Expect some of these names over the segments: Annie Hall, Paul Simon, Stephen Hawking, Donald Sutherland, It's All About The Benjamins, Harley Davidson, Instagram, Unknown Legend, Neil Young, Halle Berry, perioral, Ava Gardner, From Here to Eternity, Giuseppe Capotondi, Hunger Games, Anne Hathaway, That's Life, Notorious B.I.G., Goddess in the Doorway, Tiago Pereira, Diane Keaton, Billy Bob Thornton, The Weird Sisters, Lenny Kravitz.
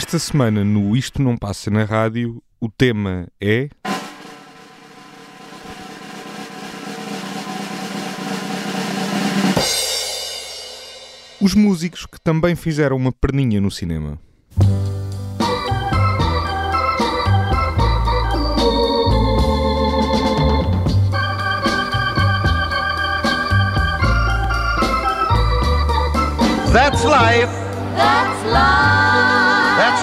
Esta semana no Isto Não Passa na Rádio, o tema é... os músicos que também fizeram uma perninha no cinema. That's life. That's life. That's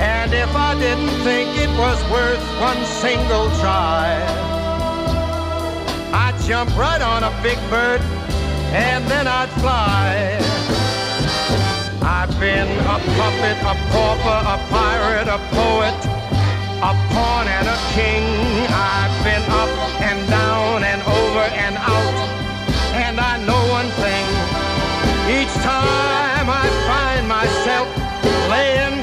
And if I didn't think it was worth one single try, I'd jump right on a big bird and then I'd fly. I've been a puppet, a pauper, a pirate, a poet, a pawn and a king. I've been up and down and over and out, and I know one thing. Each time I find myself laying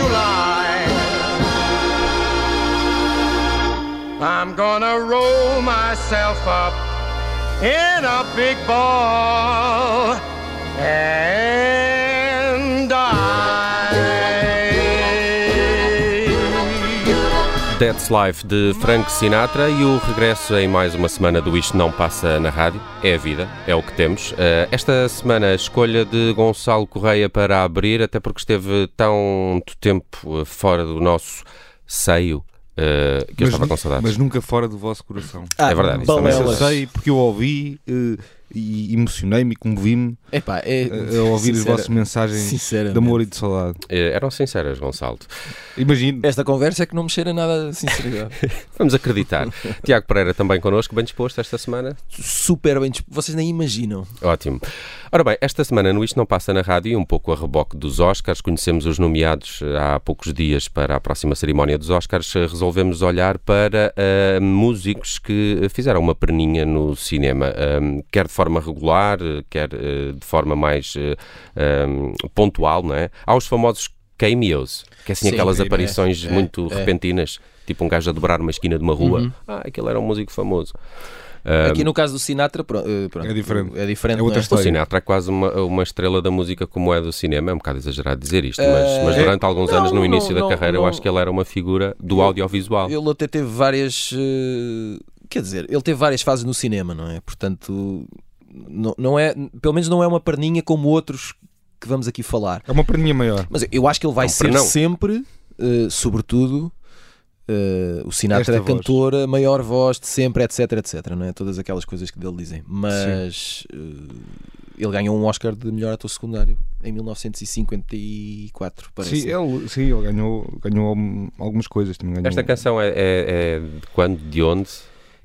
July, I'm gonna roll myself up in a big ball and die. That's Life de Frank Sinatra, e o regresso em mais uma semana do Isto Não Passa na Rádio. É a vida, é o que temos. Esta semana a escolha de Gonçalo Correia para abrir, até porque esteve tanto tempo fora do nosso seio. Que eu estava com saudades. Mas nunca fora do vosso coração. É verdade. Eu sei, porque eu ouvi e emocionei-me, comovi-me a ouvir as vossas mensagens de amor e de saudade. Eram sinceras, Gonçalo. Imagino. Esta conversa é que não me cheira nada de sinceridade. Vamos acreditar. Tiago Pereira também connosco, bem disposto esta semana. Super bem disposto, vocês nem imaginam. Ótimo. Ora bem, esta semana no Isto Não Passa na Rádio, um pouco a reboque dos Oscars, conhecemos os nomeados há poucos dias para a próxima cerimónia dos Oscars, resolvemos olhar para músicos que fizeram uma perninha no cinema, quer de forma regular, quer de forma mais pontual, não é? Há os famosos cameos, que é assim, sim, aquelas aparições muito repentinas, tipo um gajo a dobrar uma esquina de uma rua. Aquele era um músico famoso. Aqui no caso do Sinatra, pronto, é diferente. É outra história. O Sinatra é quase uma estrela da música como é do cinema. É um bocado exagerado dizer isto, mas durante alguns anos no início da carreira eu acho que ele era uma figura do audiovisual. Ele até teve várias... quer dizer, ele teve várias fases no cinema, não é? Portanto, não é, pelo menos não é uma perninha como outros que vamos aqui falar. É uma perninha maior. Mas eu acho que ele vai ser sempre, sobretudo... o Sinatra é a cantora, maior voz de sempre, etc, etc, não é? Todas aquelas coisas que dele dizem. Mas ele ganhou um Oscar de melhor ator secundário em 1954, parece. Sim, ele ganhou algumas coisas também. Esta canção é de quando? De onde?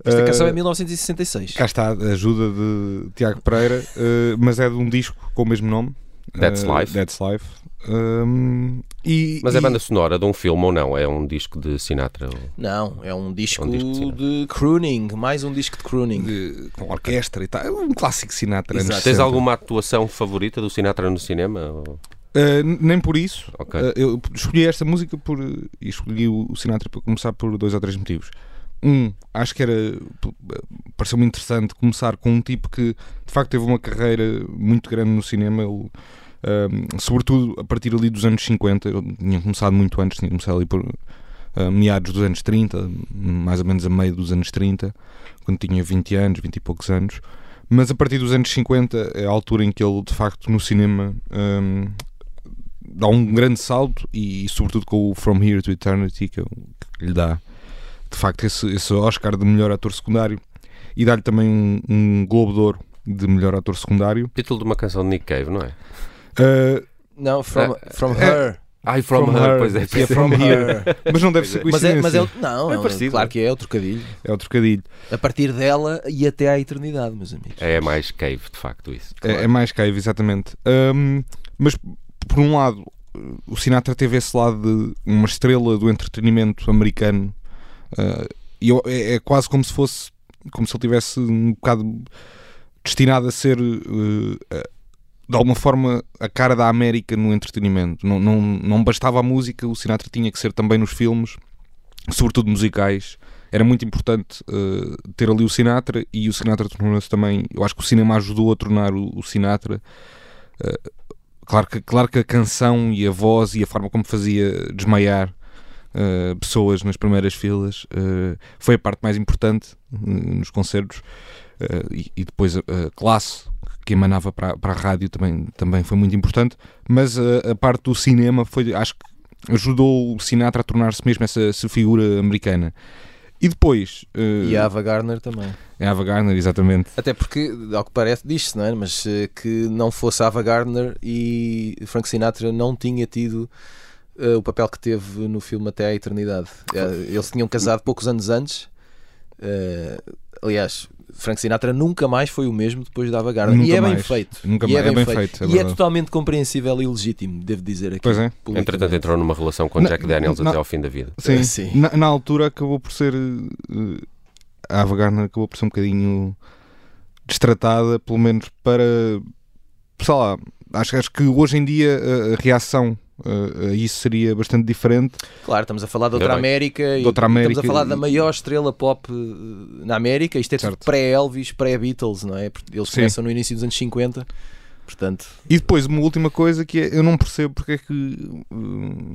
Esta canção é 1966. Cá está, a ajuda de Tiago Pereira, mas é de um disco com o mesmo nome. That's Life. That's Life. Mas é banda sonora de um filme ou não? É um disco de Sinatra? Ou... Não, é um disco de crooning, mais um disco de crooning. Com orquestra e tal. É um clássico Sinatra. Tens alguma atuação favorita do Sinatra no cinema? Ou... nem por isso. Okay. Eu escolhi esta música e escolhi o Sinatra para começar por 2 ou 3 motivos. Um, acho que pareceu-me interessante começar com um tipo que de facto teve uma carreira muito grande no cinema. Ele, sobretudo a partir ali dos anos 50, eu tinha começado muito antes, tinha começado ali por meados dos anos 30, mais ou menos a meio dos anos 30, quando tinha 20 anos, 20 e poucos anos, mas a partir dos anos 50 é a altura em que ele de facto no cinema dá um grande salto e sobretudo com o From Here to Eternity que lhe dá de facto esse Oscar de melhor ator secundário e dá-lhe também um Globo de Ouro de melhor ator secundário. Título de uma canção de Nick Cave, não é? Não, From Her. Ai, From Her, pois é. É From Her. Mas não deve ser coincidência. Não, é parecido. Claro que é o trocadilho. É o trocadilho. A partir dela e até à eternidade, meus amigos. É mais Cave, de facto, isso. Claro. É mais Cave, exatamente. Mas, por um lado, o Sinatra teve esse lado de uma estrela do entretenimento americano. É quase como se fosse, como se ele tivesse um bocado destinado a ser de alguma forma a cara da América no entretenimento. Não bastava a música, o Sinatra tinha que ser também nos filmes, sobretudo musicais. Era muito importante ter ali o Sinatra, e o Sinatra tornou-se também, eu acho que o cinema ajudou a tornar o Sinatra. Claro que a canção e a voz e a forma como fazia desmaiar pessoas nas primeiras filas foi a parte mais importante nos concertos, e depois a classe que emanava para a rádio também foi muito importante, mas a parte do cinema foi, acho que ajudou o Sinatra a tornar-se mesmo essa figura americana. E depois e a Ava Gardner também. A Ava Gardner, exatamente. Até porque, ao que parece, diz-se, não é? Mas que não fosse a Ava Gardner e Frank Sinatra não tinha tido o papel que teve no filme Até à Eternidade. Eles tinham casado poucos anos antes. Aliás, Frank Sinatra nunca mais foi o mesmo depois da Ava Gardner. E é bem feito. E é totalmente compreensível e legítimo, devo dizer aqui. Pois é. Entretanto, entrou numa relação com Jack Daniels até ao fim da vida. Sim, sim. Na altura acabou por ser... a Ava Gardner acabou por ser um bocadinho destratada, pelo menos para... Sei lá, acho que hoje em dia a reação... isso seria bastante diferente. Claro, estamos a falar de outra América, estamos a falar da maior estrela pop na América. Isto é tudo pré-Elvis, pré-Beatles, não é? Porque eles começam no início dos anos 50, portanto... E depois uma última coisa que é, eu não percebo porque é que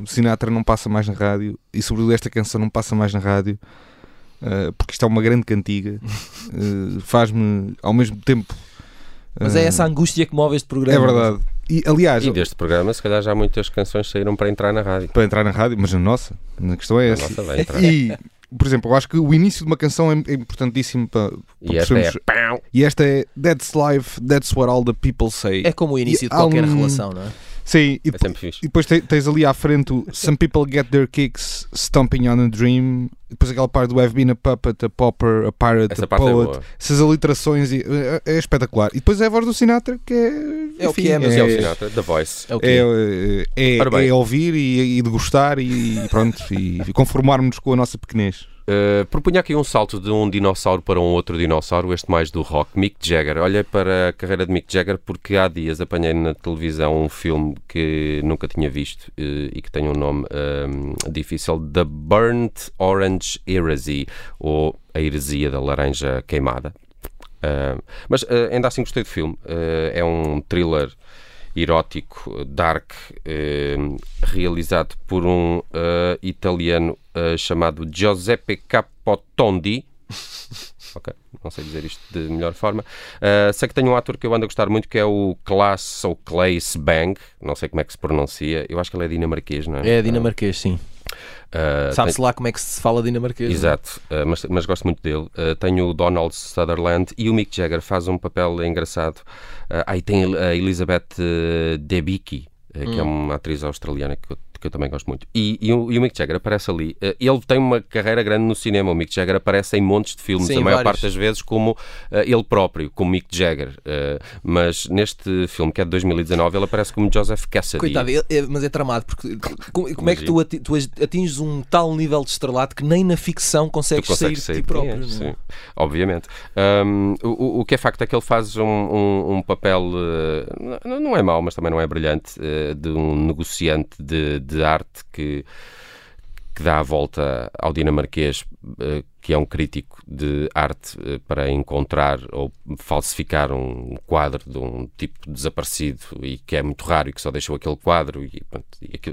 Sinatra não passa mais na rádio, e sobretudo esta canção não passa mais na rádio, porque isto é uma grande cantiga. Faz-me ao mesmo tempo... Mas é essa angústia que move este programa. É verdade. E, aliás, deste programa, se calhar já muitas canções saíram para entrar na rádio. Para entrar na rádio, mas a questão é essa. E, por exemplo, eu acho que o início de uma canção é importantíssimo para percebermos. E esta é That's Life, That's What All the People Say. É como o início de qualquer relação, não é? Sim, e depois tens ali à frente o Some People Get Their Kicks Stomping on a Dream. Depois aquela parte do I've Been a Puppet, a Popper, a Pirate, a Poet. Essas aliterações é espetacular. E depois é a voz do Sinatra, que é o que é, mas é o Sinatra, The Voice. É ouvir e degustar e pronto, e conformarmos com a nossa pequenez. Propunha aqui um salto de um dinossauro para um outro dinossauro, este mais do rock, Mick Jagger. Olhei para a carreira de Mick Jagger porque há dias apanhei na televisão um filme que nunca tinha visto e que tem um nome difícil, The Burnt Orange Heresy, ou a heresia da laranja queimada, mas ainda assim gostei do filme. É um thriller erótico, dark, realizado por um italiano chamado Giuseppe Capotondi. Ok, não sei dizer isto de melhor forma. Sei que tem um ator que eu ando a gostar muito, que é o Claes Bang, não sei como é que se pronuncia. Eu acho que ele é dinamarquês, não é? É dinamarquês, sim. Sabe-se lá como é que se fala dinamarquês. Exato, mas gosto muito dele. Tem o Donald Sutherland e o Mick Jagger faz um papel engraçado. Aí tem a Elizabeth Debicki, que é uma atriz australiana que eu que eu também gosto muito. E o Mick Jagger aparece ali. Ele tem uma carreira grande no cinema. O Mick Jagger aparece em montes de filmes, sim, a maior parte das vezes como ele próprio, como Mick Jagger. Mas neste filme, que é de 2019, ele aparece como Joseph Cassidy. Coitado, mas é tramado, porque como é que tu atinges um tal nível de estrelato que nem na ficção consegues sair de ti próprio? É, sim, obviamente. O que é facto é que ele faz um papel, não é mau, mas também não é brilhante, de um negociante de arte que dá a volta ao dinamarquês, que é um crítico de arte, para encontrar ou falsificar um quadro de um tipo desaparecido e que é muito raro e que só deixou aquele quadro,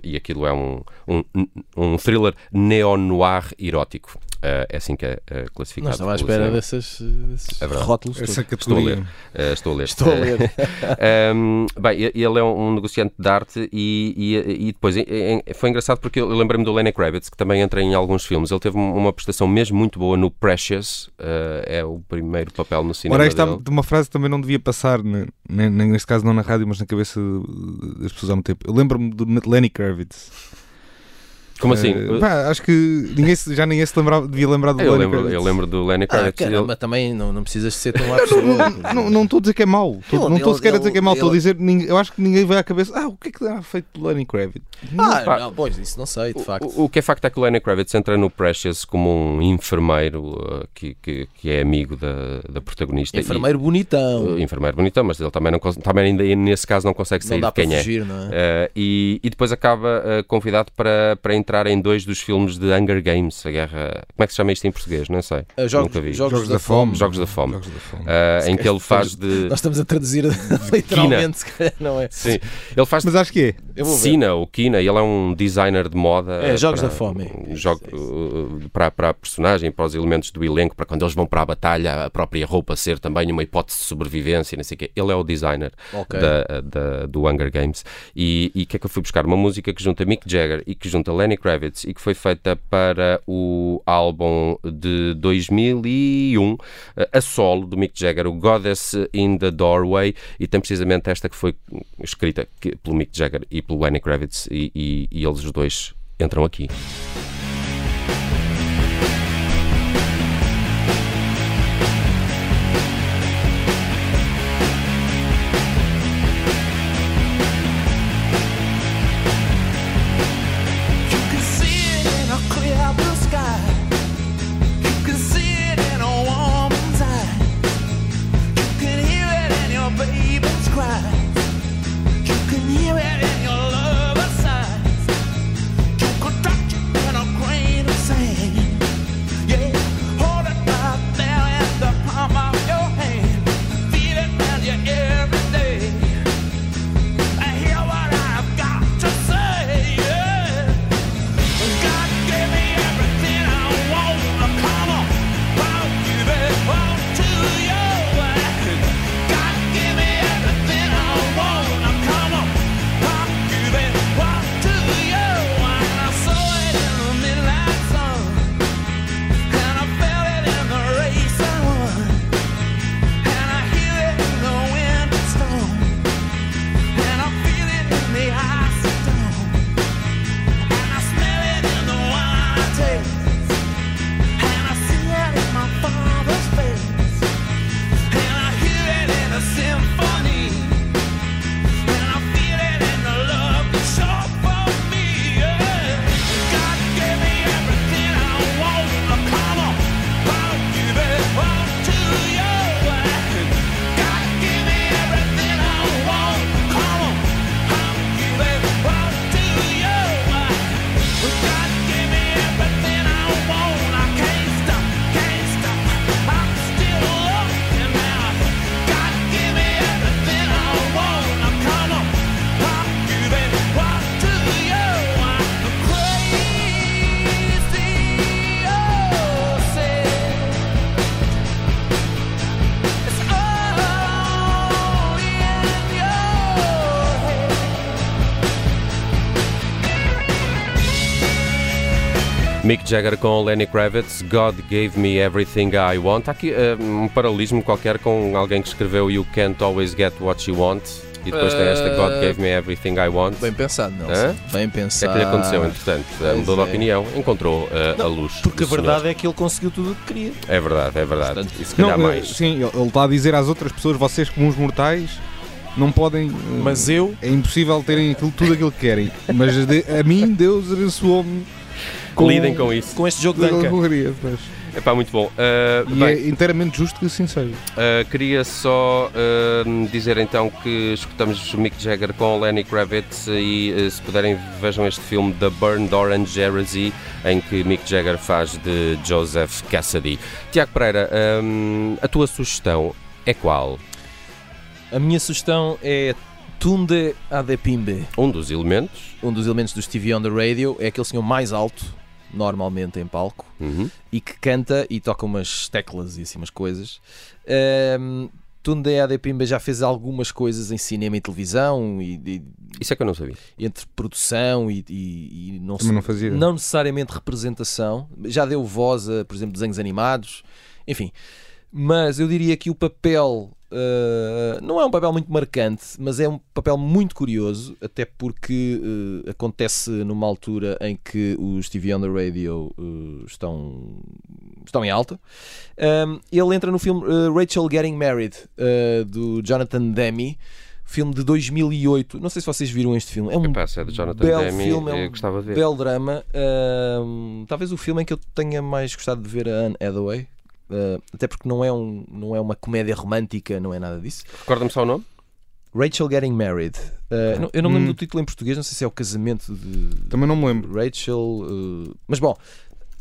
e aquilo é um thriller neo-noir erótico. É assim que é classificado. Não estava à espera desses rótulos. Estou a ler. Bem, ele é um negociante de arte e depois foi engraçado porque eu lembrei-me do Lenny Kravitz, que também entra em alguns filmes. Ele teve uma prestação mesmo muito boa no Precious, é o primeiro papel no cinema. Ora, esta dele. De uma frase também não devia passar, neste caso não na rádio, mas na cabeça das pessoas há muito tempo. Eu lembro-me do Lenny Kravitz. Como assim? Acho que ninguém já nem se lembrava, devia lembrar do Lenny Kravitz. Eu lembro do Lenny Kravitz. Mas também não precisas ser tão absoluto. Não estou a dizer que é mau. Não estou sequer a dizer que é mau. Estou a dizer, eu acho que ninguém vai à cabeça. O que é que era feito do Lenny Kravitz? Pois, isso não sei, de facto. O que é facto é que o Lenny Kravitz entra no Precious como um enfermeiro que é amigo da protagonista. Enfermeiro bonitão. Enfermeiro bonitão, mas ele também ainda nesse caso não consegue sair de quem é. E depois acaba convidado para entrar em dois dos filmes de Hunger Games, a guerra... Como é que se chama isto em português? Não sei. Nunca vi. Jogos da Fome. Em que ele faz de... Nós estamos a traduzir literalmente, se calhar, não é? Sim. Ele faz mas acho que é. Sina, o Kina, ele é um designer de moda. Jogos da Fome. Para a personagem, para os elementos do elenco, para quando eles vão para a batalha, a própria roupa ser também uma hipótese de sobrevivência, não sei o quê. Ele é o designer do Hunger Games. E o que é que eu fui buscar? Uma música que junta Mick Jagger e que junta Lenny Kravitz e que foi feita para o álbum de 2001 a solo do Mick Jagger, o Goddess in the Doorway, e tem precisamente esta que foi escrita pelo Mick Jagger e pelo Lenny Kravitz e eles os dois entram aqui. Mick Jagger com Lenny Kravitz, God Gave Me Everything I Want. Há aqui um paralelismo qualquer com alguém que escreveu You Can't Always Get What You Want. E depois tem esta God Gave Me Everything I Want. Bem pensado, Nelson. Bem pensado. O que é que lhe aconteceu, entretanto? Mudou de opinião, encontrou a luz. Porque a verdade é que ele conseguiu tudo o que queria. É verdade, é verdade. Portanto, e se calhar não, mais. Sim, ele está a dizer às outras pessoas, vocês como os mortais, não podem... Mas eu... É impossível terem aquilo, tudo aquilo que querem. Mas a mim, Deus abençoou-me. Lidem com isso. Com este jogo de anca. Epá, muito bom. É inteiramente justo que assim seja. Queria só dizer então que escutamos Mick Jagger com Lenny Kravitz e se puderem vejam este filme The Burnt Orange Heresy, em que Mick Jagger faz de Joseph Cassidy. Tiago Pereira, a tua sugestão é qual? A minha sugestão é Tunde Adebimpe. Um dos elementos dos TV on the Radio, é aquele senhor mais alto normalmente em palco, e que canta e toca umas teclas e assim umas coisas. Tunde Adebimpe já fez algumas coisas em cinema e televisão e isso é que eu não sabia. Entre produção e não, não, fazia. Não necessariamente representação. Já deu voz a, por exemplo, desenhos animados, enfim. Mas eu diria que o papel não é um papel muito marcante, mas é um papel muito curioso, até porque acontece numa altura em que os TV on the Radio estão em alta. Ele entra no filme Rachel Getting Married, do Jonathan Demme, filme de 2008. Não sei se vocês viram este filme. É um belo filme, é um belo drama. Talvez o filme em que eu tenha mais gostado de ver a Anne Hathaway. Até porque não é uma comédia romântica, não é nada disso. Recorda-me só o nome? Rachel Getting Married. Eu não me lembro do título em português, não sei se é o casamento de... Também não me lembro. Rachel... Mas bom,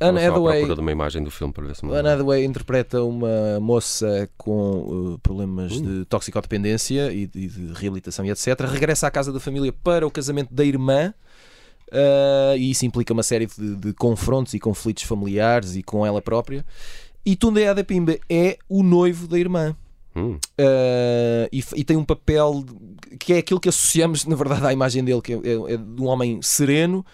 Anne Hathaway... De uma imagem do filme para ver se Anne Hathaway interpreta uma moça com problemas de toxicodependência e de reabilitação e etc. Regressa à casa da família para o casamento da irmã. E isso implica uma série de confrontos e conflitos familiares e com ela própria. E Tunde Adebimpe é o noivo da irmã. E tem um papel que é aquilo que associamos, na verdade, à imagem dele, que é de um homem sereno,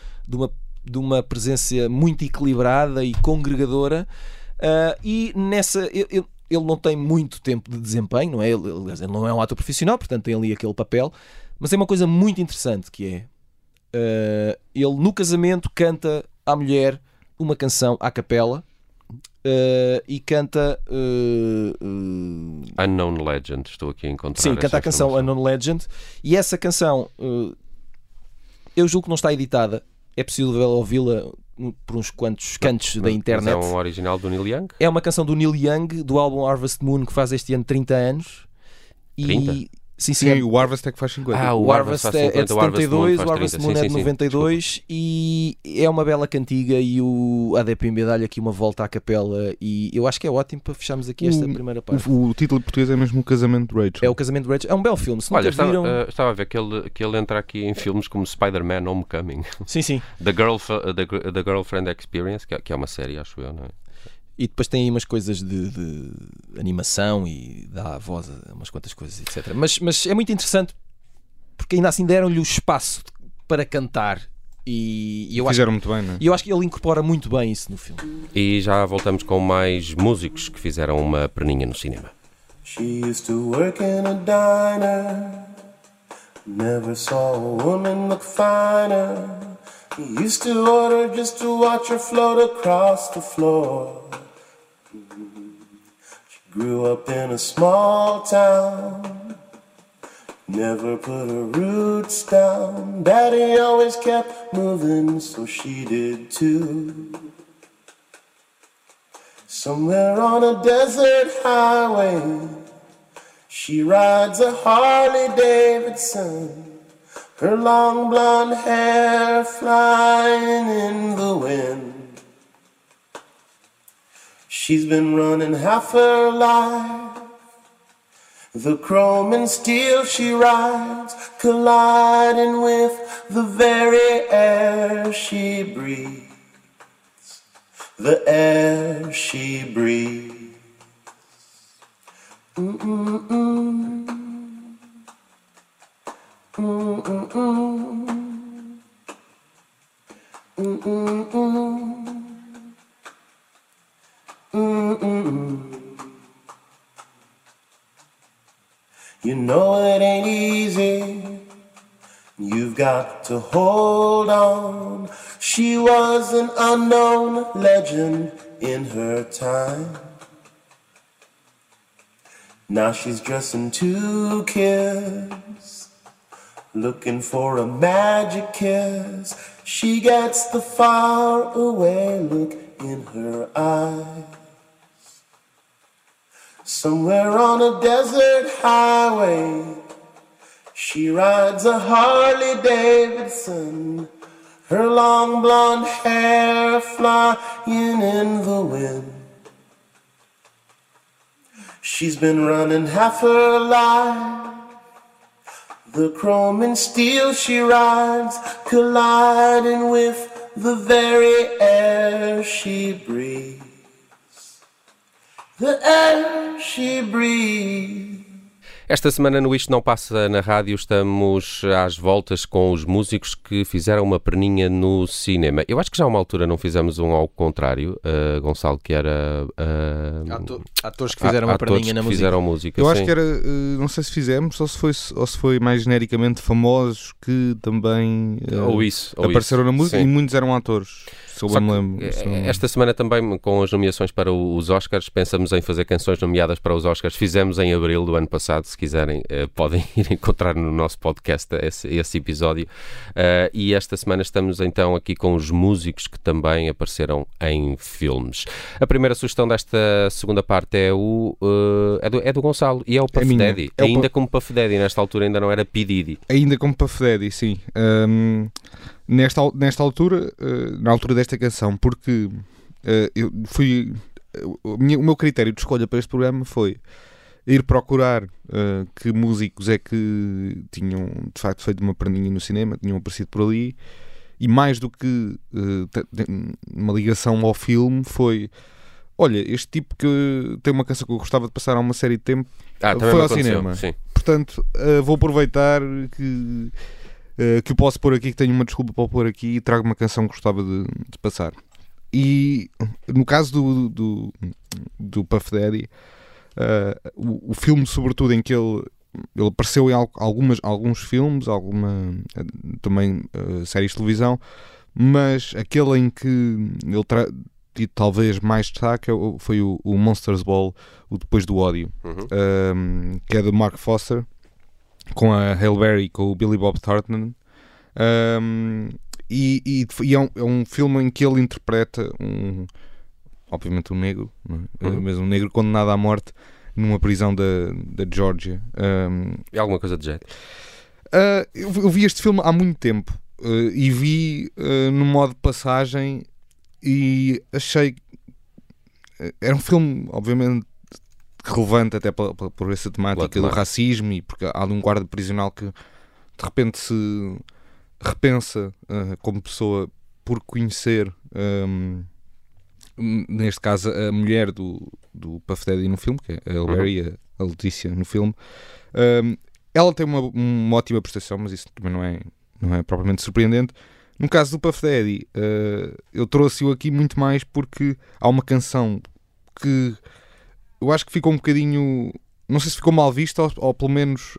de uma presença muito equilibrada e congregadora. E nessa... Ele não tem muito tempo de desempenho, não é? Ele não é um ator profissional, portanto tem ali aquele papel. Mas é uma coisa muito interessante que é... ele, no casamento, canta à mulher uma canção à capela. E canta Unknown Legend. Estou aqui a encontrar. Sim, canta a canção Unknown Legend. E essa canção eu julgo que não está editada. É possível ouvi-la por uns quantos cantos da internet. É um original do Neil Young? É uma canção do Neil Young, do álbum Harvest Moon, que faz este ano 30 anos. 30? E... Sim, o Harvest é que faz 50. O Harvest é de 72, o Harvest Moon é de 92. Sim. E é uma bela cantiga. E o Adebimpe dá-lhe aqui uma volta à capela. E eu acho que é ótimo para fecharmos aqui esta primeira parte. O título português é mesmo O Casamento de Rachel. É O Casamento de Rachel. É um belo filme. Se não viram... estava a ver que ele entra aqui em filmes como Spider-Man Homecoming. Sim, sim. The Girlfriend Experience, que é uma série, acho eu, não é? E depois tem aí umas coisas de animação e dá a voz a umas quantas coisas, etc. Mas é muito interessante porque ainda assim deram-lhe o espaço para cantar e eu fizeram muito bem, não é? E eu acho que ele incorpora muito bem isso no filme. E já voltamos com mais músicos que fizeram uma perninha no cinema. She used to work in a diner. Never saw a woman look finer. He used to order just to watch her float across the floor. Grew up in a small town, never put her roots down. Daddy always kept moving, so she did too. Somewhere on a desert highway, she rides a Harley Davidson, her long blonde hair flying in the wind. She's been running half her life. The chrome and steel she rides, colliding with the very air she breathes. The air she breathes. Mm-mm-mm. Mm-mm-mm. Mm-mm-mm. Mm-mm-mm. You know it ain't easy got to hold on. She was an unknown legend in her time. Now she's dressing to kiss, looking for a magic kiss. She gets the far away look in her eyes. Somewhere on a desert highway, she rides a Harley Davidson, her long blonde hair flying in the wind. She's been running half her life, the chrome and steel she rides colliding with the very air she breathes. The air she breathes. Esta semana no Isto Não Passa na Rádio estamos às voltas com os músicos que fizeram uma perninha no cinema. Eu acho que já a uma altura não fizemos um ao contrário, Gonçalo, que era... atores que fizeram uma perninha na música. Eu acho que era, não sei se fizemos ou se foi mais genericamente famosos que também apareceram na música, sim. E muitos eram atores. Esta semana também, com as nomeações para os Oscars, pensamos em fazer canções nomeadas para os Oscars. Fizemos em abril do ano passado. Se quiserem, podem ir encontrar no nosso podcast esse episódio. E esta semana estamos então aqui com os músicos que também apareceram em filmes. A primeira sugestão desta segunda parte é do Gonçalo e é o Puff Daddy. Como Puff Daddy, nesta altura ainda não era P. Diddy. Ainda como Puff Daddy, sim. Nesta altura, na altura desta canção, porque eu fui. O meu critério de escolha para este programa foi ir procurar que músicos é que tinham de facto feito uma perninha no cinema, tinham aparecido por ali, e mais do que uma ligação ao filme foi: olha, este tipo que tem uma canção que eu gostava de passar há uma série de tempo foi ao cinema. Sim. Portanto, vou aproveitar que eu posso pôr aqui, que tenho uma desculpa para pôr aqui, e trago uma canção que gostava de passar. E no caso do Puff Daddy, o filme sobretudo em que ele apareceu em alguns filmes, também séries de televisão, mas aquele em que ele talvez mais destaque foi o Monsters Ball, o Depois do Ódio, que é de Mark Foster, com a Halle Berry, com o Billy Bob Thornton, e é um filme em que ele interpreta obviamente um negro, mas um negro condenado à morte numa prisão da Geórgia. É alguma coisa de jeito. Eu vi este filme há muito tempo, e vi no modo de passagem, e achei que era um filme obviamente relevante até por essa temática do racismo, e porque há de um guarda prisional que de repente se repensa como pessoa por conhecer, neste caso a mulher do Puff Daddy no filme, que é a Larry, a Letícia no filme. Ela tem uma ótima prestação, mas isso também não é propriamente surpreendente. No caso do Puff Daddy, eu trouxe-o aqui muito mais porque há uma canção que eu acho que ficou um bocadinho, não sei se ficou mal vista, ou pelo menos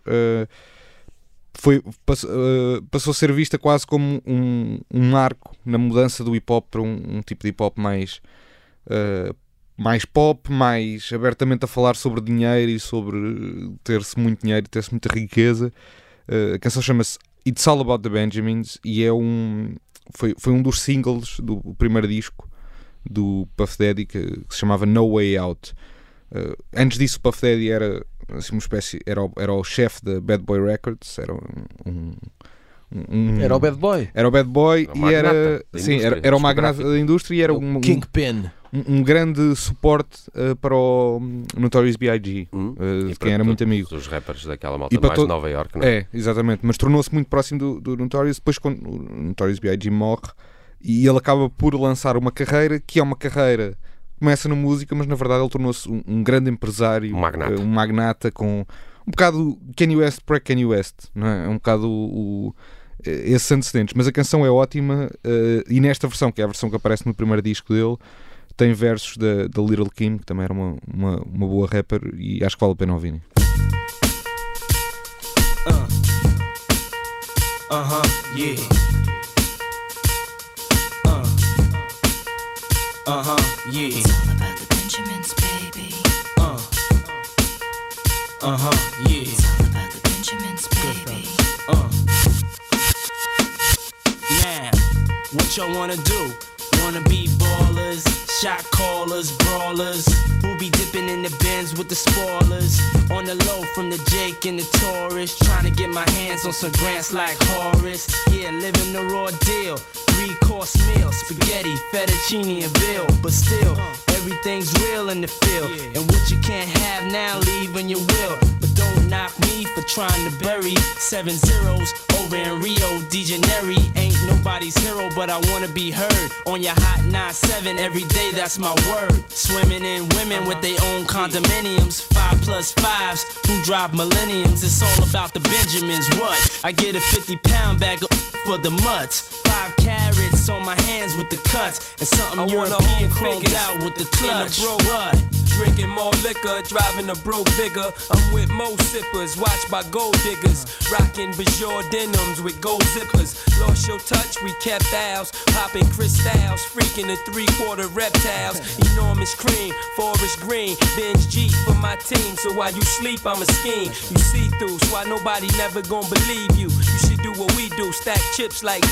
passou a ser vista quase como um marco na mudança do hip-hop para um tipo de hip-hop mais pop, mais abertamente a falar sobre dinheiro e sobre ter-se muito dinheiro e ter-se muita riqueza. A canção chama-se It's All About The Benjamins e foi um dos singles do primeiro disco do Puff Daddy, que se chamava No Way Out. Antes disso, o Puff Daddy era assim uma espécie, era o chefe da Bad Boy Records, era era o Bad Boy, era o magnata da indústria, e era um Kingpin, um grande suporte para o Notorious B.I.G., de quem era muito amigo dos rappers daquela malta mais de Nova Iorque, não é? É, exatamente, mas tornou-se muito próximo do Notorious. Depois, quando o Notorious B.I.G. morre, e ele acaba por lançar uma carreira que é uma carreira, começa na música, mas na verdade ele tornou-se um grande empresário, um magnata com um bocado Kanye West para Kanye West, não é? Um bocado esses antecedentes. Mas a canção é ótima, e nesta versão, que é a versão que aparece no primeiro disco dele, tem versos da Lil Kim, que também era uma boa rapper, e acho que vale a pena ouvirem. Yeah. Yeah. It's all about the Benjamins, baby. Yeah. It's all about the Benjamins, baby. Now, what y'all wanna do? Wanna be ballers, shot callers, brawlers, who be dipping in the bins with the spoilers, on the low from the Jake and the Taurus, trying to get my hands on some grants like Horace, yeah, living the raw deal, 3-course meal, spaghetti, fettuccine and veal, but still, everything's real in the field, and what you can't have now, leave in your will, but don't knock me for trying to bury 7 zeros over in Rio de Janeiro. Ain't nobody's hero, but I wanna be heard on your hot 97 every day. That's my word. Swimming in women with their own condominiums, 5+5s who drive millenniums. It's all about the Benjamins. What? I get a 50-pound bag of for the mutts, 5 carrots on my hands with the cuts, and something I European chromed out with the clutch. Drinking more liquor, driving a bro bigger. I'm with Mo sippers, watched by gold diggers, rocking Bajor denims with gold zippers. Lost your touch, we kept ours, popping crystals, freaking the 3/4 reptiles. Enormous cream, forest green, binge G for my team. So while you sleep, I'm a scheme. You see through, so why nobody never gonna believe you. You should do what we do, stack chips like.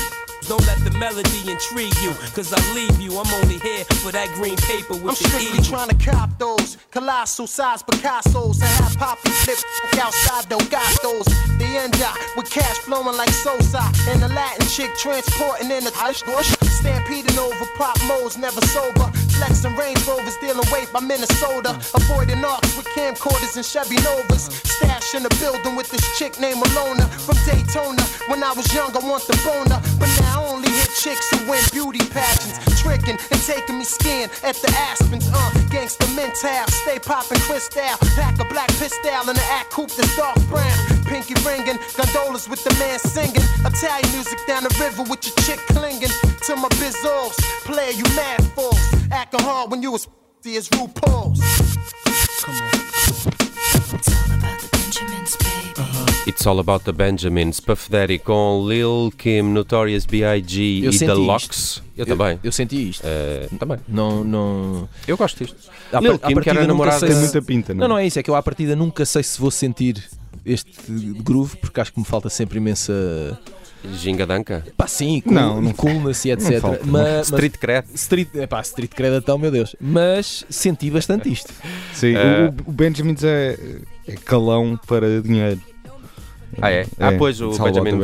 Don't let the melody intrigue you, cause I leave you. I'm only here for that green paper with I'm strictly trying to cop those colossal size Picassos and have poppy flip outside those gatos. The end up with cash flowing like Sosa and the Latin chick transporting in the bush, stampeding over pop modes, never sober. Flexing Range Rovers, dealing weight by Minnesota. Avoiding arcs with camcorders and Chevy Novas. Stash in the building with this chick named Alona from Daytona. When I was young, I want the boner. But now I only hit chicks who win beauty pageants. Tricking and taking me skiing at the Aspens. Gangsta mental, stay popping crystal. Pack a black pistol and an act coupe that's dark brown. Pinky ringing, gondolas with the man singing. Italian music down the river with your chick clinging. To my bizzles, player you mad for. Acting hard when you was as RuPaul's. Come on. It's all about the Benjamins, baby. It's all about the Benjamins. Puff Daddy com Lil Kim, Notorious B.I.G. e The Lox. Eu também. Eu senti isto. Também. Não... Eu gosto disto. Lil Kim, que era a namorada... Tem muita pinta, não é? Não é isso. É que eu à partida nunca sei se vou sentir este groove, porque acho que me falta sempre imensa... Gingadanca? Pá, sim, coolness e etc. Mas, street cred. Street cred então, meu Deus. Mas senti bastante isto. Sim, o Benjamins é calão para dinheiro. Ah, é? Pois o Benjamin.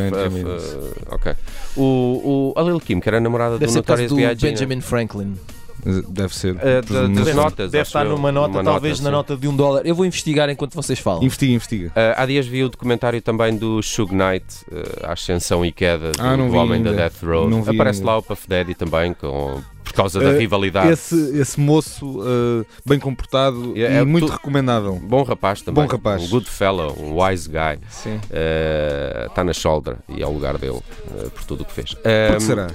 Ok. A Lil Kim, que era a namorada do Notorious B.I.G. Benjamin Franklin. Deve ser. Deve estar numa nota, talvez na nota de $1. Eu vou investigar enquanto vocês falam. Investiga. Há dias vi o documentário também do Suge Knight, a ascensão e queda do homem ainda da Death Row. Aparece ainda lá o Puff Daddy também, por causa da rivalidade. Esse moço bem comportado e muito recomendável. Bom rapaz também. Um good fellow, um wise guy. Sim. Está na shoulder e é o lugar dele por tudo o que fez. Por que será?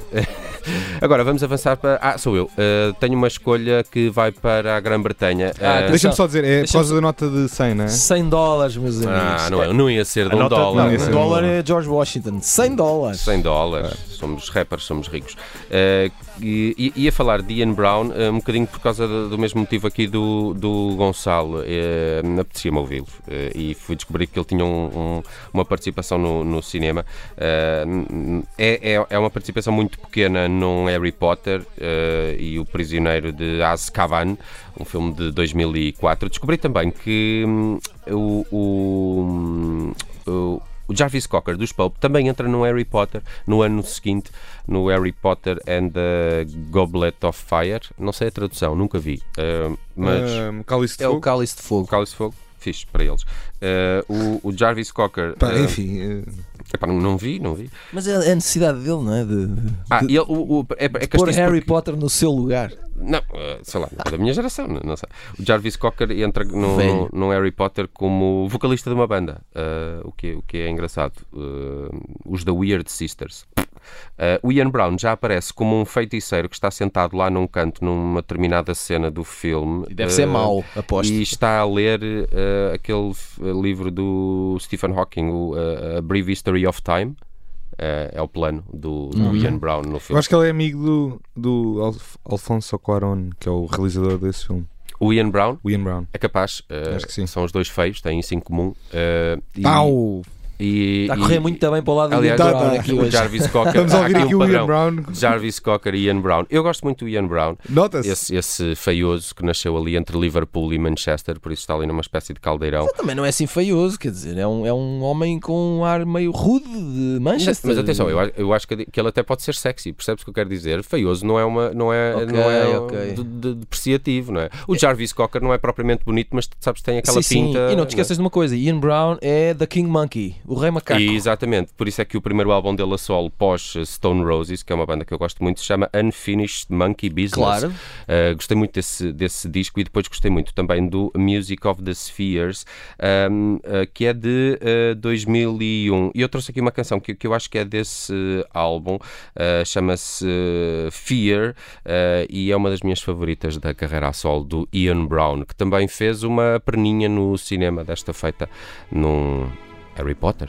Agora vamos avançar para... sou eu. Tenho uma escolha que vai para a Grã-Bretanha. Deixa-me só dizer, é por causa da nota de 100, não é? $100, meus amigos. Não ia ser de $1. De $1 é George Washington. $100. $100. Somos rappers, somos ricos. Ia falar de Ian Brown, um bocadinho por causa do mesmo motivo aqui do Gonçalo. Apetecia-me ouvi-lo e fui descobrir que ele tinha uma participação no cinema. É uma participação muito pequena num Harry Potter e o Prisioneiro de Azkaban, um filme de 2004. Descobri também que o Jarvis Cocker dos Pulp também entra no Harry Potter no ano seguinte, no Harry Potter and the Goblet of Fire. Não sei a tradução, nunca vi. Mas Cálice de Fogo. O Cálice de Fogo. Fixe para eles. O Jarvis Cocker. Enfim. Não vi. Mas é a necessidade dele, não é? De pôr Harry Potter no seu lugar. Não, sei lá, da minha geração, não sei. O Jarvis Cocker entra no Harry Potter como vocalista de uma banda, o que é engraçado. Os The Weird Sisters. O Ian Brown já aparece como um feiticeiro que está sentado lá num canto numa determinada cena do filme. E deve ser mau, aposto. E está a ler aquele livro do Stephen Hawking, A Brief History of Time. é o plano do Ian Brown no filme. Eu acho que ele é amigo do Alfonso Cuarón, que é o realizador desse filme. O Ian Brown. É capaz. Acho que sim. São os dois feios, têm isso em comum. Pau! Está a correr muito também para o lado do Jarvis Cocker. Vamos ouvir aqui o Ian Brown. Jarvis Cocker e Ian Brown. Eu gosto muito do Ian Brown. Nota-se. Esse feioso que nasceu ali entre Liverpool e Manchester, por isso está ali numa espécie de caldeirão. Mas também não é assim feioso, quer dizer, é um homem com um ar meio rude de Manchester. Mas atenção, eu acho que ele até pode ser sexy, percebes o que eu quero dizer? Feioso não é depreciativo, não é? O Jarvis Cocker não é propriamente bonito, mas sabes, tem aquela pinta. E não te esqueças de uma coisa: Ian Brown é The King Monkey. O Rei Macaco. E, exatamente, por isso é que o primeiro álbum dele a solo pós Stone Roses, que é uma banda que eu gosto muito, se chama Unfinished Monkey Business. Claro. Gostei muito desse disco, e depois gostei muito também do Music of the Spheres, que é de 2001. E eu trouxe aqui uma canção que eu acho que é desse álbum, chama-se Fear, e é uma das minhas favoritas da carreira a solo do Ian Brown, que também fez uma perninha no cinema, desta feita num Harry Potter.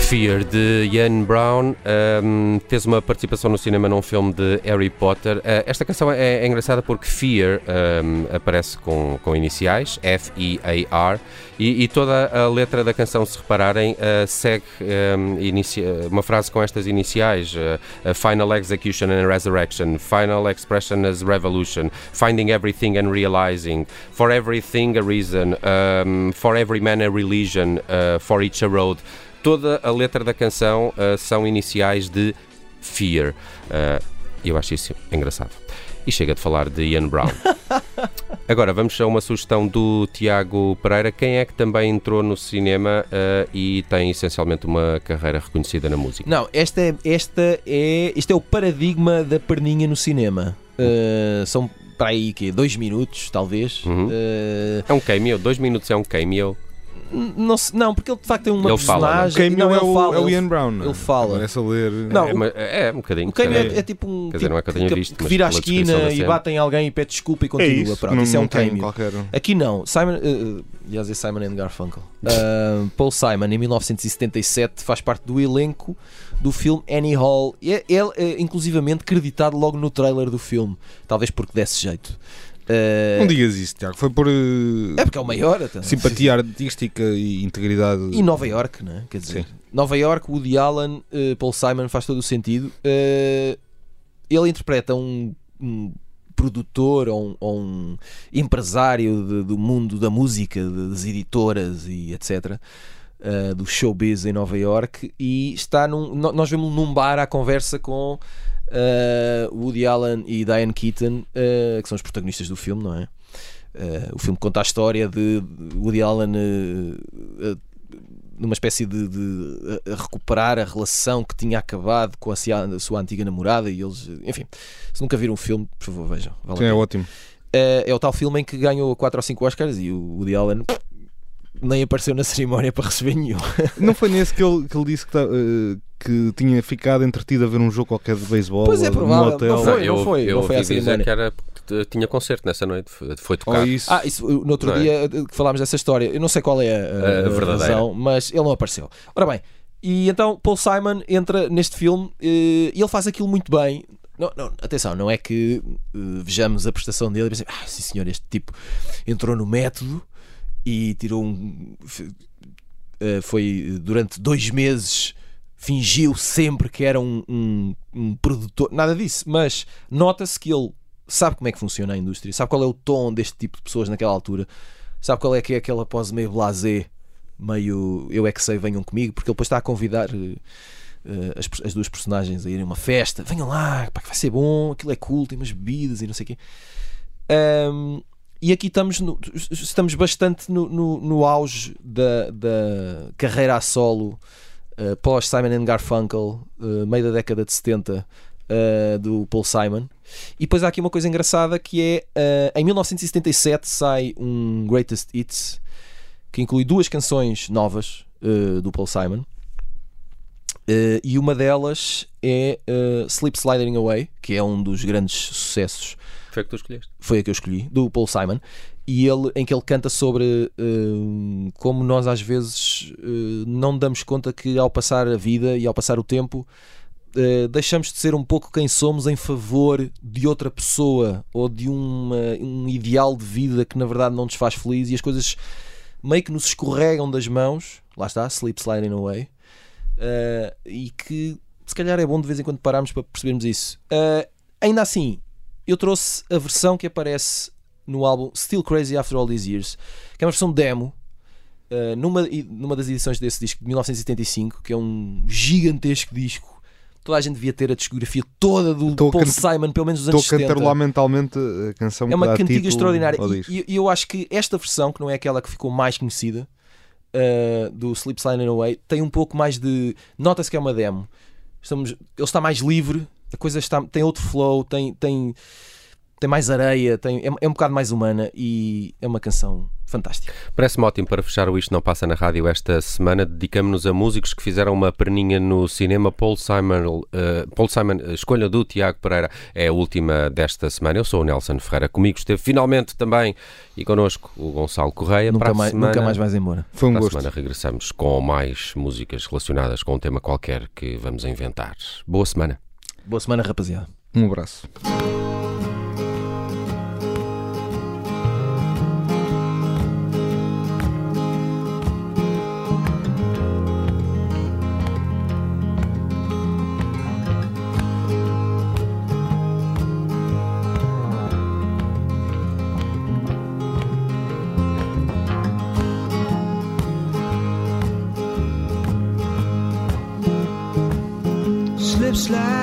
Fear, de Ian Brown, fez uma participação no cinema num filme de Harry Potter. Esta canção é engraçada porque Fear aparece com iniciais, F-E-A-R, e toda a letra da canção, se repararem, segue uma frase com estas iniciais: Final Execution and Resurrection, Final Expression as Revolution, Finding Everything and Realizing, For Everything a Reason, For Every Man a Religion, For Each a Road. Toda a letra da canção são iniciais de Fear. Eu acho isso engraçado. E chega de falar de Ian Brown. Agora vamos a uma sugestão do Tiago Pereira. Quem é que também entrou no cinema e tem essencialmente uma carreira reconhecida na música? Não, este é o paradigma da perninha no cinema. São para aí 2 minutos, talvez. É um cameo, 2 minutos é um cameo. Não, porque ele de facto tem uma personagem. Ele fala, não, é o Ian Brown. Ele fala. Parece ler. Não, é um bocadinho. O Kane é tipo um. Quer dizer, não é que eu tenha visto. Que vira à esquina e bate em alguém e pede desculpa e continua. É isso, pronto, não, isso é um Kane. Aqui não. Aliás, é Simon and Garfunkel. Paul Simon, em 1977, faz parte do elenco do filme Annie Hall. Ele é inclusivamente creditado logo no trailer do filme. Talvez porque desse jeito. Não digas isso, Tiago. Foi por é porque é o maior, então. Simpatia artística e integridade. E Nova York, não é? Quer dizer, sim. Nova York, Woody Allen, Paul Simon, faz todo o sentido. Ele interpreta um produtor ou um empresário do mundo da música, das editoras e etc. Do showbiz em Nova York. E está nós vemos num bar à conversa com Woody Allen e Diane Keaton, que são os protagonistas do filme, não é? O filme conta a história de Woody Allen numa espécie de recuperar a relação que tinha acabado com a sua antiga namorada, e eles, enfim, se nunca viram o filme, por favor, vejam. Vale. Sim, é ótimo. É o tal filme em que ganhou 4 ou 5 Oscars e o Woody Allen nem apareceu na cerimónia para receber nenhum. Não foi nesse que ele disse que tinha ficado entretido a ver um jogo qualquer de beisebol? Pois é, provável. Não foi a cerimónia. Que era, tinha concerto nessa noite, foi tocar. Isso. No outro dia que falámos dessa história, eu não sei qual é a verdadeira razão, mas ele não apareceu. Ora bem, e então Paul Simon entra neste filme e ele faz aquilo muito bem. Não, atenção, não é que vejamos a prestação dele e pensamos, sim senhor, este tipo entrou no método e tirou foi durante 2 meses, fingiu sempre que era um produtor, nada disso, mas nota-se que ele sabe como é que funciona a indústria, sabe qual é o tom deste tipo de pessoas naquela altura, sabe qual é que é aquela pose meio blasé, meio eu é que sei, venham comigo, porque ele depois está a convidar as duas personagens a irem a uma festa, venham lá, pá, que vai ser bom, aquilo é cool, tem umas bebidas e não sei o quê. E aqui estamos bastante no auge da carreira a solo, pós Simon and Garfunkel, meio da década de 70, do Paul Simon. E depois há aqui uma coisa engraçada que é, em 1977 sai um Greatest Hits que inclui 2 canções novas do Paul Simon, e uma delas é Slip Slidin' Away, que é um dos grandes sucessos. Foi a que tu escolheste? Foi a que eu escolhi, do Paul Simon, e em que ele canta sobre como nós às vezes não damos conta que ao passar a vida e ao passar o tempo deixamos de ser um pouco quem somos em favor de outra pessoa ou de um ideal de vida que na verdade não nos faz feliz, e as coisas meio que nos escorregam das mãos, lá está, Slip Slidin' Away, e que se calhar é bom de vez em quando pararmos para percebermos isso. Ainda assim, eu trouxe a versão que aparece no álbum Still Crazy After All These Years, que é uma versão demo, numa das edições desse disco de 1975, que é um gigantesco disco. Toda a gente devia ter a discografia toda do Paul Simon, pelo menos dos anos 70. Estou a cantar mentalmente a canção. É uma cantiga extraordinária. E eu acho que esta versão, que não é aquela que ficou mais conhecida, do Slip Slidin' Away, tem um pouco mais de... Nota-se que é uma demo. Ele está mais livre. A coisa tem outro flow, tem mais areia, é um bocado mais humana, e é uma canção fantástica. Parece-me ótimo para fechar o Isto Não Passa na Rádio esta semana. Dedicamos-nos a músicos que fizeram uma perninha no cinema. Paul Simon, escolha do Tiago Pereira, é a última desta semana. Eu sou o Nelson Ferreira, comigo esteve finalmente também, e connosco o Gonçalo Correia. Nunca mais vais embora. Foi um gosto. Para a semana regressamos com mais músicas relacionadas com um tema qualquer que vamos inventar. Boa semana. Boa semana, rapaziada. Um abraço. Slip, slide.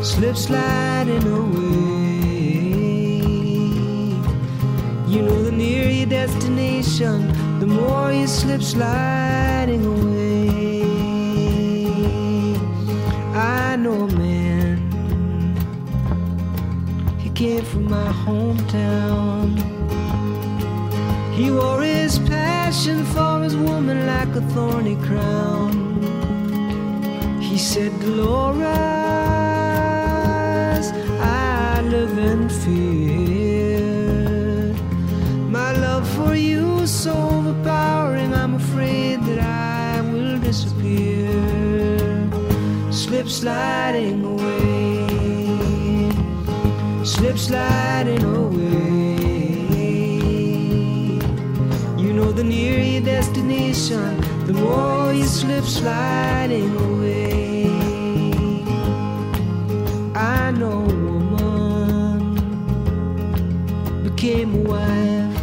Slip sliding away. You know, the nearer your destination, the more you slip sliding away. I know a man, he came from my hometown. He wore his passion for his woman like a thorny crown. He said, Dolores, I live in fear. My love for you is so overpowering, I'm afraid that I will disappear. Slip sliding away, slip sliding away. The nearer your destination, the more you slip sliding away. I know a woman became a wife.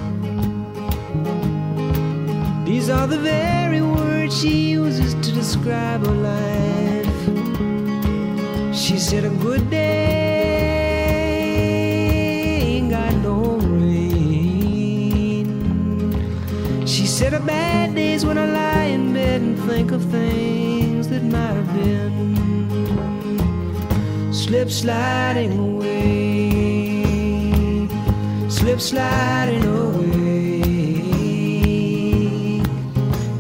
These are the very words she uses to describe her life. She said, a good day ain't got no said of bad days when I lie in bed and think of things that might have been. Slip sliding away, slip sliding away.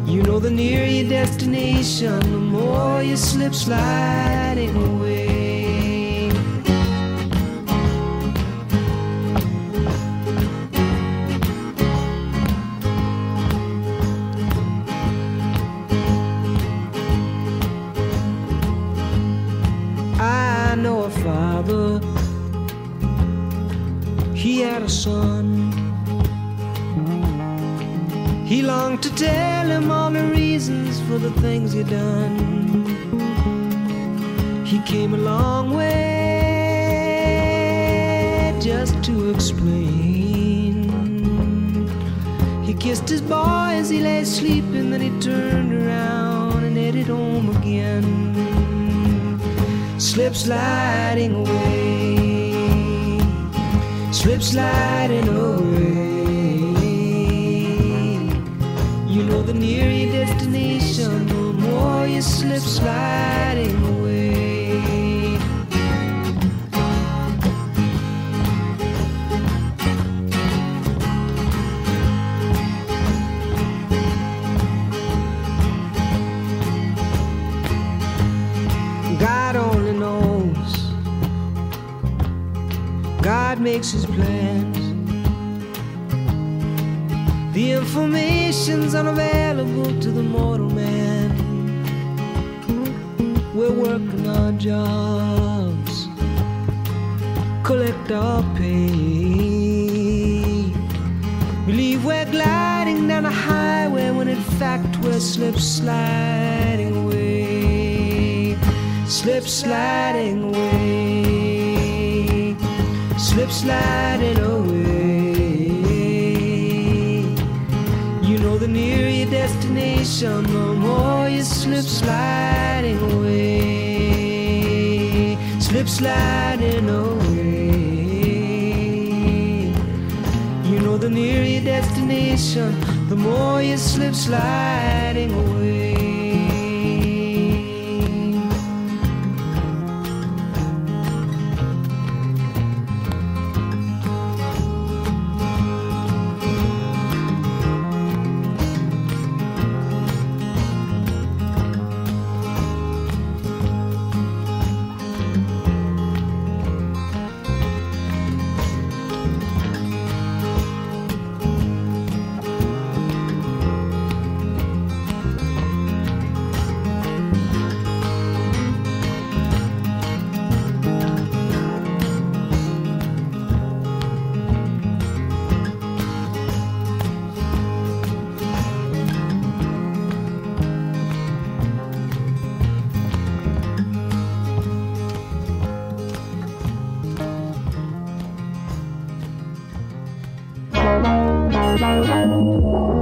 You know the nearer your destination, the more you slip sliding away. He had a son. He longed to tell him all the reasons for the things he'd done. He came a long way just to explain. He kissed his boy as he lay sleeping, then he turned around and headed home again. Slip sliding away, slip sliding away. You know the nearer your destination, the more you slip sliding away. God makes his plans. The information's unavailable to the mortal man. We're working our jobs, collect our pay. Believe we're gliding down a highway when in fact we're slip sliding away, slip sliding away. Slip sliding away. You know the nearer your destination, the more you slip sliding away, slip sliding away. You know the nearer your destination, the more you slip sliding away. Bye.